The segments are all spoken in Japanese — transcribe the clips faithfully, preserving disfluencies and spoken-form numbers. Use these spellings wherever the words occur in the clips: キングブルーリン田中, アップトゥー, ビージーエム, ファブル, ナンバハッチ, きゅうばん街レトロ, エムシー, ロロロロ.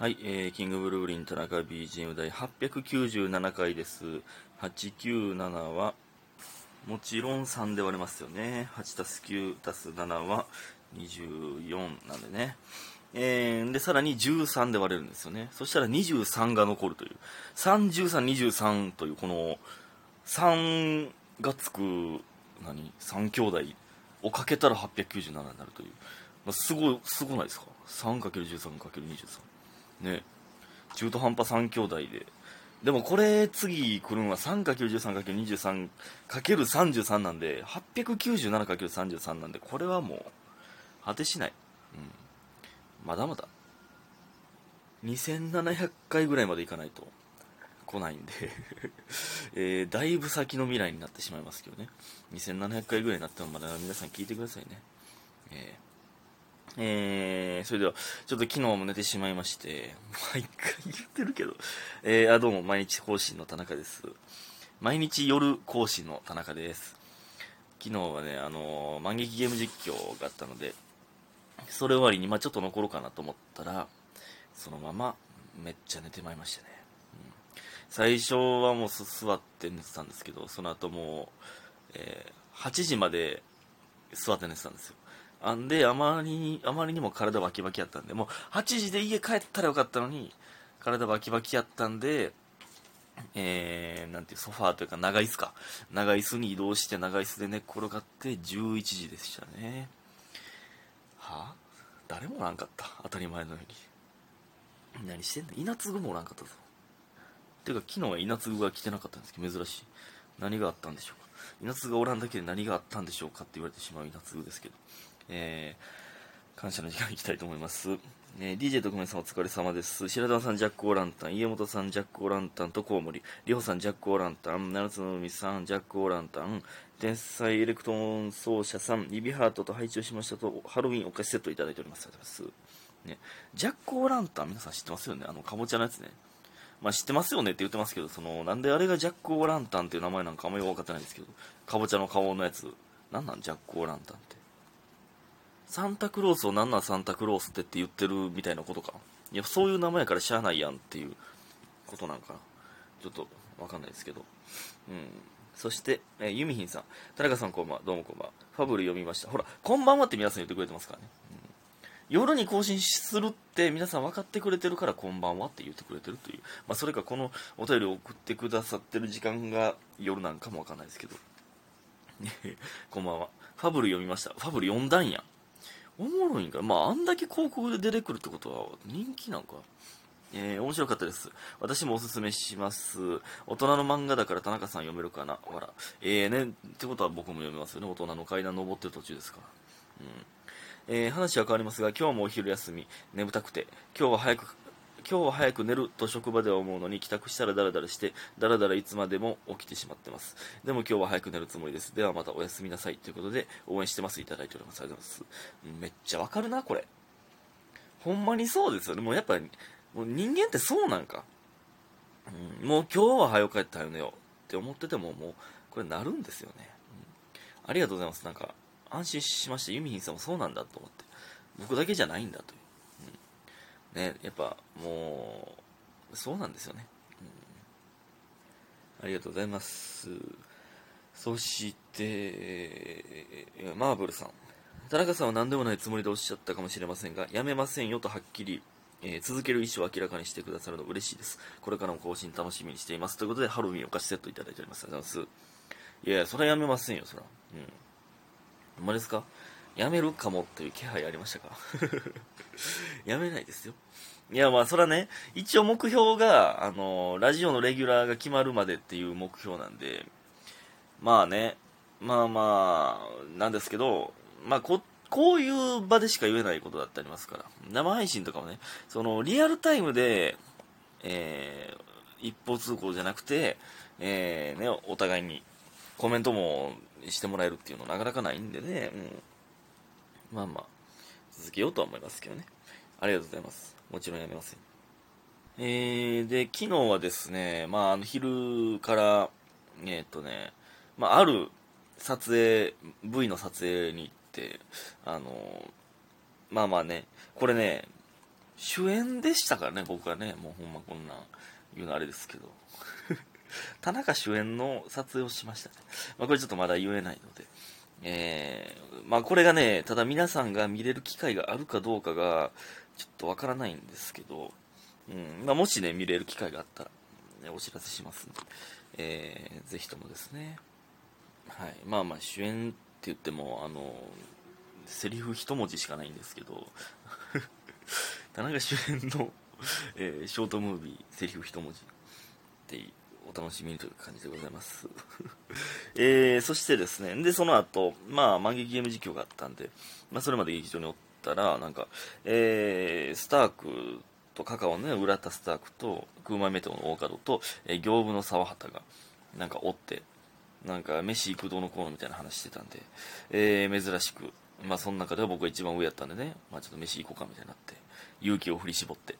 はい、えー、キングブルーリン田中 ビージーエム 第はっぴゃくきゅうじゅうななかいです。はちきゅうななは、もちろんさんで割れますよね。はちたすきゅうたすななはにじゅうよんなんでね。えー、で、さらにじゅうさんで割れるんですよね。そしたらにじゅうさんが残るという。さん、じゅうさん、にじゅうさんという、この、さんがつく、何 ?さん 兄弟をかけたらはっぴゃくきゅうじゅうななになるという。まあ、すごい、すごないですか ?さんかけるじゅうさんかけるにじゅうさん。ね、中途半端さん兄弟で、でもこれ次来るのは さんかけるじゅうさんかけるにじゅうさんかけるさんじゅうさん なんで はっぴゃくきゅうじゅうななかけるさんじゅうさん なんで、これはもう果てしない、うん、まだまだにせんななひゃっかいぐらいまでいかないと来ないんで、えー、だいぶ先の未来になってしまいますけどね。にせんななひゃっかいぐらいになってもまだ皆さん聞いてくださいね。えーえー、それでは、ちょっと昨日も寝てしまいまして、毎回言ってるけど、えー、あ、どうも、毎日更新の田中です。毎日夜更新の田中です。昨日はね、あのー、万劇ゲーム実況があったので、それ終わりに、まぁ、あ、ちょっと残ろうかなと思ったら、そのまま、めっちゃ寝てまいましたね。うん、最初はもう座って寝てたんですけど、その後もう、えー、はちじまで座って寝てたんですよ。あんで、あまり、あまりにも体バキバキやったんで、もうはちじで家帰ったらよかったのに、体バキバキやったんで、えー、なんていう、ソファーというか長椅子か。長椅子に移動して長椅子で寝っ転がってじゅういちじでしたね。はぁ、あ、誰もおらんかった。当たり前のように。何してんの？稲継ぐもおらんかったぞ。てか、昨日は稲継ぐが来てなかったんですけど、珍しい。何があったんでしょうか。稲継ぐがおらんだけで何があったんでしょうかって言われてしまう稲継ぐですけど。えー、感謝の時間いきたいと思います。えー、ディージェー 特命さんお疲れ様です。白玉さんジャックオーランタン、家元さんジャックオーランタンとコウモリ、リホさんジャックオーランタン、七つの海さんジャックオーランタン、天才エレクトーン奏者さん、指ハートと配置をしましたと、ハロウィンお菓子セットいただいております。ありがとうございます。ね、ジャックオーランタン、皆さん知ってますよね。あの、かぼちゃのやつね。まあ、知ってますよねって言ってますけど、その、なんであれがジャックオーランタンっていう名前なんかあんまり分かってないんですけど、かぼちゃの顔のやつ、なんなんジャックオーランタンって。サンタクロースをなんなんサンタクロースってって言ってるみたいなことか。いや、そういう名前やからしゃあないやんっていうことなんかな。ちょっとわかんないですけど。うん。そして、えー、ユミヒンさん。田中さんこんばんは。どうもこんばんは。ファブル読みました。ほら、こんばんはって皆さん言ってくれてますからね。うん、夜に更新するって皆さん分かってくれてるから、こんばんはって言ってくれてるという。まあ、それかこのお便りを送ってくださってる時間が夜なんかもわかんないですけど。こんばんは。ファブル読みました。ファブル読んだんやん。おもろいんか。まあ、あんだけ広告で出てくるってことは人気なんか。えー、面白かったです。私もおすすめします。大人の漫画だから田中さん読めるかな。ほら。えーね。ってことは僕も読めますよね。大人の階段登ってる途中ですから。うん。えー、話は変わりますが、今日もお昼休み、眠たくて、今日は早く、今日は早く寝ると職場では思うのに、帰宅したらダラダラして、ダラダラいつまでも起きてしまってます。でも今日は早く寝るつもりです。ではまたおやすみなさい。ということで、応援してます。いただいております。ありがとうございます。めっちゃわかるな、これ。ほんまにそうですよね。もうやっぱり、もう人間ってそうなんか。うん、もう今日は早く帰って早く寝ようって思ってても、もうこれなるんですよね、うん。ありがとうございます。なんか、安心しました。ユミヒンさんもそうなんだと思って。僕だけじゃないんだという。ね、やっぱもうそうなんですよね、うん、ありがとうございます。そして、えー、マーブルさん、田中さんは何でもないつもりでおっしゃったかもしれませんが、やめませんよとはっきり、えー、続ける意思を明らかにしてくださるの嬉しいです。これからも更新楽しみにしていますということで、ハロウィンお菓子セットいただいております。ありがとうございます。いやいや、それはやめませんよ。それはうん、ほんまですか。やめるかもっていう気配ありましたかやめないですよ。いや、まあ、そらね、一応目標が、あのー、ラジオのレギュラーが決まるまでっていう目標なんで、まあね、まあまあ、なんですけど、まあ、こ、こういう場でしか言えないことだってありますから、生配信とかもね、その、リアルタイムで、えー、一方通行じゃなくて、えー、ね、お互いにコメントもしてもらえるっていうのなかなかないんでね、うんまあまあ、続けようとは思いますけどね。ありがとうございます。もちろんやめません。えー、で、昨日はですね、まあ、あの、昼から、えー、っとね、まあ、ある撮影、ブイ の撮影に行って、あの、まあまあね、これね、主演でしたからね、僕はね、もうほんまこんなん言うのあれですけど田中主演の撮影をしましたね。まあ、これちょっとまだ言えないので、えー、まあこれがね、ただ皆さんが見れる機会があるかどうかがちょっとわからないんですけど、うん、まあもしね見れる機会があったら、ね、お知らせしますので、えー、ぜひともですね。はい、まあまあ主演って言ってもあのセリフ一文字しかないんですけど田中主演の、えー、ショートムービーセリフ一文字ってお楽しみにという感じでございます、えー、そしてですね、でその後、まあ万劇ゲーム実況があったんで、まあ、それまで劇場におったらなんか、えー、スタークとカカオの、ね、浦田スタークとクーマイメテオの大門と、えー、行部の沢畑がなんかおって、なんか飯行くどうのこうのみたいな話してたんで、えー、珍しく、まあ、その中では僕が一番上やったんでね、まあ、ちょっと飯行こうかみたいになって勇気を振り絞って、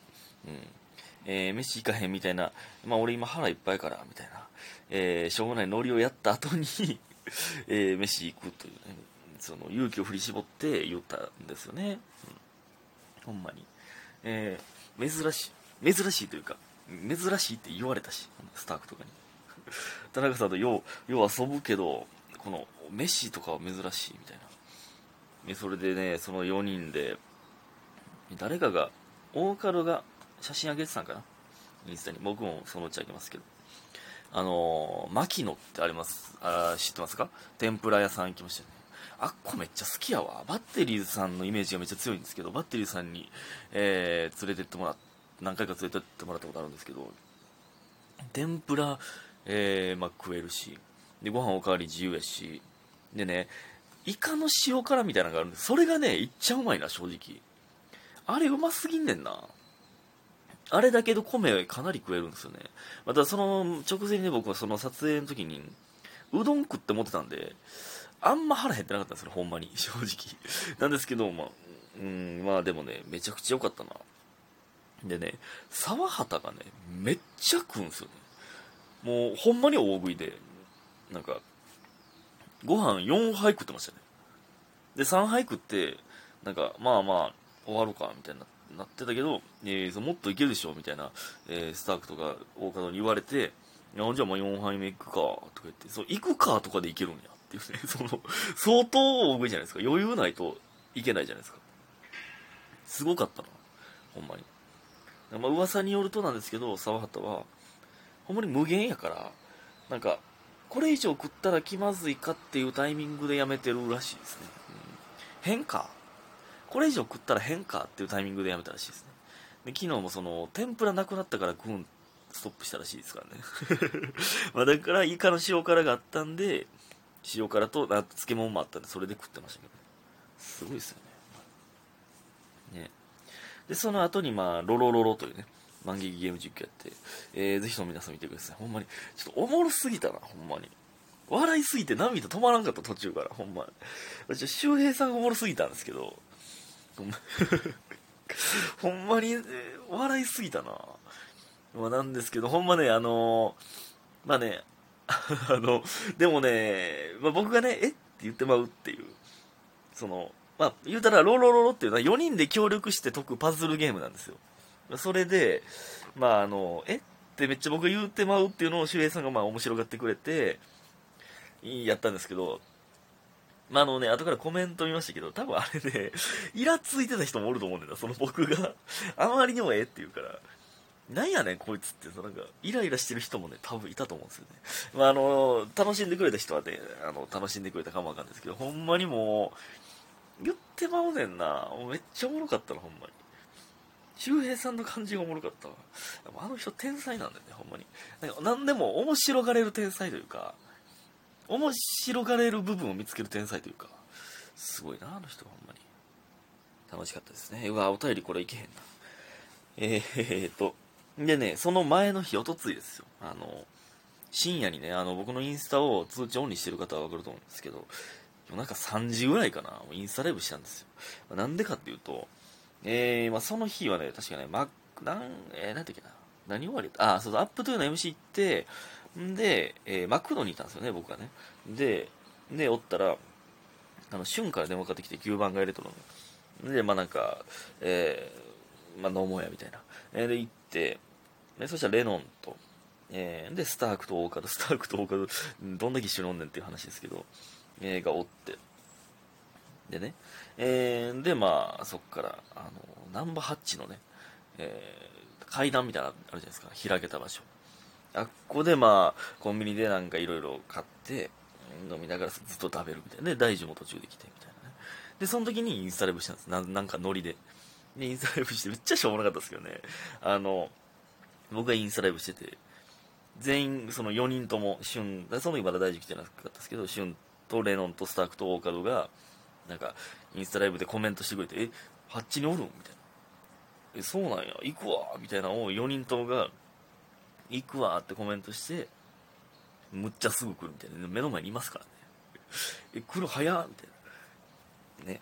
うん、えー、飯行かへんみたいな、まあ、俺今腹いっぱいからみたいな、えー、しょうもないノリをやった後に、えー、飯行くという、ね、その勇気を振り絞って言ったんですよね、うん、ほんまに、えー、珍しい珍しいというか珍しいって言われたし、スタークとかに田中さんとよう遊ぶけどこの飯とかは珍しいみたいな。それでね、そのよにんで誰かが大門が写真上げてたんかな、インスタに。僕もそのうち上げますけど、あの牧野ってあります、あ、知ってますか？天ぷら屋さん行きましたね。あっこめっちゃ好きやわ。バッテリーさんのイメージがめっちゃ強いんですけど、バッテリーさんに、えー、連れてってもらっ何回か連れてってもらったことあるんですけど、天ぷらえー、まあ食えるし、でご飯おかわり自由やし、でね、イカの塩辛みたいなのがあるんで、それがねいっちゃうまいな、正直。あれうますぎんねんな。あれだけど米かなり食えるんですよね。またその直前にね、僕はその撮影の時にうどん食って持ってたんで、あんま腹減ってなかったんですよ、ほんまに正直なんですけど、まあうーん、まあでもねめちゃくちゃ良かったな。でね、沢畑がねめっちゃ食うんですよね。もうほんまに大食いで、なんかご飯よんはい食ってましたね。でさんはい食って、なんかまあまあ終わろうかみたいに な, なってたけど、えー、もっといけるでしょみたいな、えー、スタークとか大門に言われて、じゃあもうよんはいめ行くかとか言って、そう行くかとかでいけるんやっていうね、その相当大食いじゃないですか。余裕ないといけないじゃないですか。すごかったな、ほんまに。まあ噂によるとなんですけど、沢畑はほんまに無限やから、なんかこれ以上食ったら気まずいかっていうタイミングでやめてるらしいですね、うん、変かこれ以上食ったら変かっていうタイミングでやめたらしいですね。で昨日もその天ぷらなくなったから食うんストップしたらしいですからねまあだからイカの塩辛があったんで、塩辛と漬物もあったんで、それで食ってましたけど、すごいですよね。ねでその後にまあロロロロというね万劇ゲーム実況やって、えー、ぜひとも皆さん見てください。ほんまにちょっとおもろすぎたな、ほんまに笑いすぎて涙止まらんかった、途中から。ほんまに周平さんがおもろすぎたんですけど、ほんま、 ほんまに、えー、笑いすぎたな、まあ、なんですけど、ほんまねあのー、まあねあのでもね、まあ、僕がねえって言ってまうっていう、そのまあ言うたらロロロロっていうのはよにんで協力して解くパズルゲームなんですよ。それで、まああの、えってめっちゃ僕言うてまうっていうのを周平さんがまあ面白がってくれて、やったんですけど、まああのね、後からコメント見ましたけど、多分あれね、イラついてた人もおると思うんだよな、その僕が。あまりにもえって言うから、なんやねんこいつって、なんか、イライラしてる人もね、多分いたと思うんですよね。まああの、楽しんでくれた人はね、あの楽しんでくれたかもわかんないですけど、ほんまにもう、言ってまうねんな。めっちゃおもろかったな、ほんまに。周平さんの感じがおもろかったわ。あの人天才なんだよね、ほんまに。なんか何でも面白がれる天才というか、面白がれる部分を見つける天才というか、すごいなあの人、ほんまに楽しかったですね。うわ、お便りこれいけへんな。えーっとでね、その前の日、おとついですよ、あの深夜にね、あの僕のインスタを通知オンにしてる方は分かると思うんですけど、夜中さんじぐらいかな、インスタライブしたんですよ。なんでかっていうと、えーまあ、その日はね、確かね、マック、なん、えー、なんていうかな、何終わり、あ、そうそう、アップトゥーの エムシー 行って、んで、えー、マクドにいたんですよね、僕はね。で、で、おったら、あの、旬から電話かかってきて、きゅうばん街レトロの。で、まあなんか、えまあ、飲もうやみたいな、えー、で行って、ね、そしたらレノンと、えー、でスタークとオーカドスタークとオーカドどんだけ一緒に飲んでんっていう話ですけど、えー、がおって、でね、えー、でまあそっからあのナンバハッチのね、えー、階段みたいなのあるじゃないですか、開けた場所、あっこでまあコンビニでなんかいろいろ買って飲みながらずっと食べるみたいな、で大樹も途中で来てみたいなね、でその時にインスタライブしたんです、 な, なんかノリででインスタライブして、めっちゃしょうもなかったですけどね、あの僕がインスタライブしてて、全員そのよにんとも旬、その時まだ大樹来てなかったですけど、旬とレノンとスタークとオーカドがなんかインスタライブでコメントしてくれて、えハッチにおるんみたいな、えそうなんや行くわみたいなのをよにんともが行くわってコメントして、むっちゃすぐ来るみたいな、目の前にいますからねえ来る早みたいな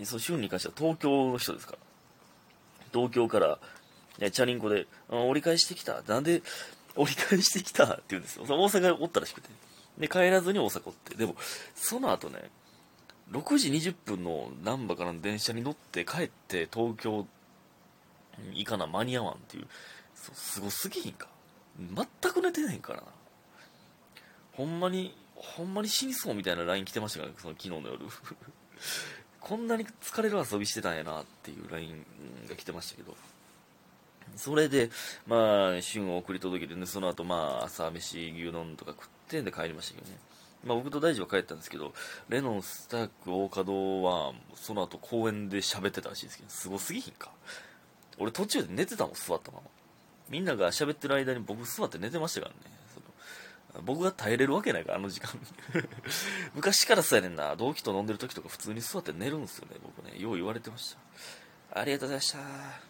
ね、そう旬に関しては東京の人ですから、東京から、ね、チャリンコで折り返してきた、なんで折り返してきたって言うんですよ、大阪おったらしくて、で帰らずに大阪おって、でもその後ねろくじにじゅっぷんの難波からの電車に乗って帰って東京行かな間に合わんっていう、そうすごすぎひんか、全く寝てないからな、ほんまにほんまに死にそうみたいな ライン 来てましたから、その昨日の夜こんなに疲れる遊びしてたんやなっていう ライン が来てましたけど、それでまあ旬を送り届けて、ね、その後まあ朝飯牛丼とか食ってんで帰りましたけどね、まあ、僕と大二は帰ったんですけど、レノン、スターク、大加戸はその後公園で喋ってたらしいですけど、すごすぎひんか、俺途中で寝てたもん、座ったまま、みんなが喋ってる間に僕座って寝てましたからね、その僕が耐えれるわけないからあの時間昔からそうやねんな、同期と飲んでる時とか普通に座って寝るんですよね、僕ね、よう言われてました。ありがとうございました。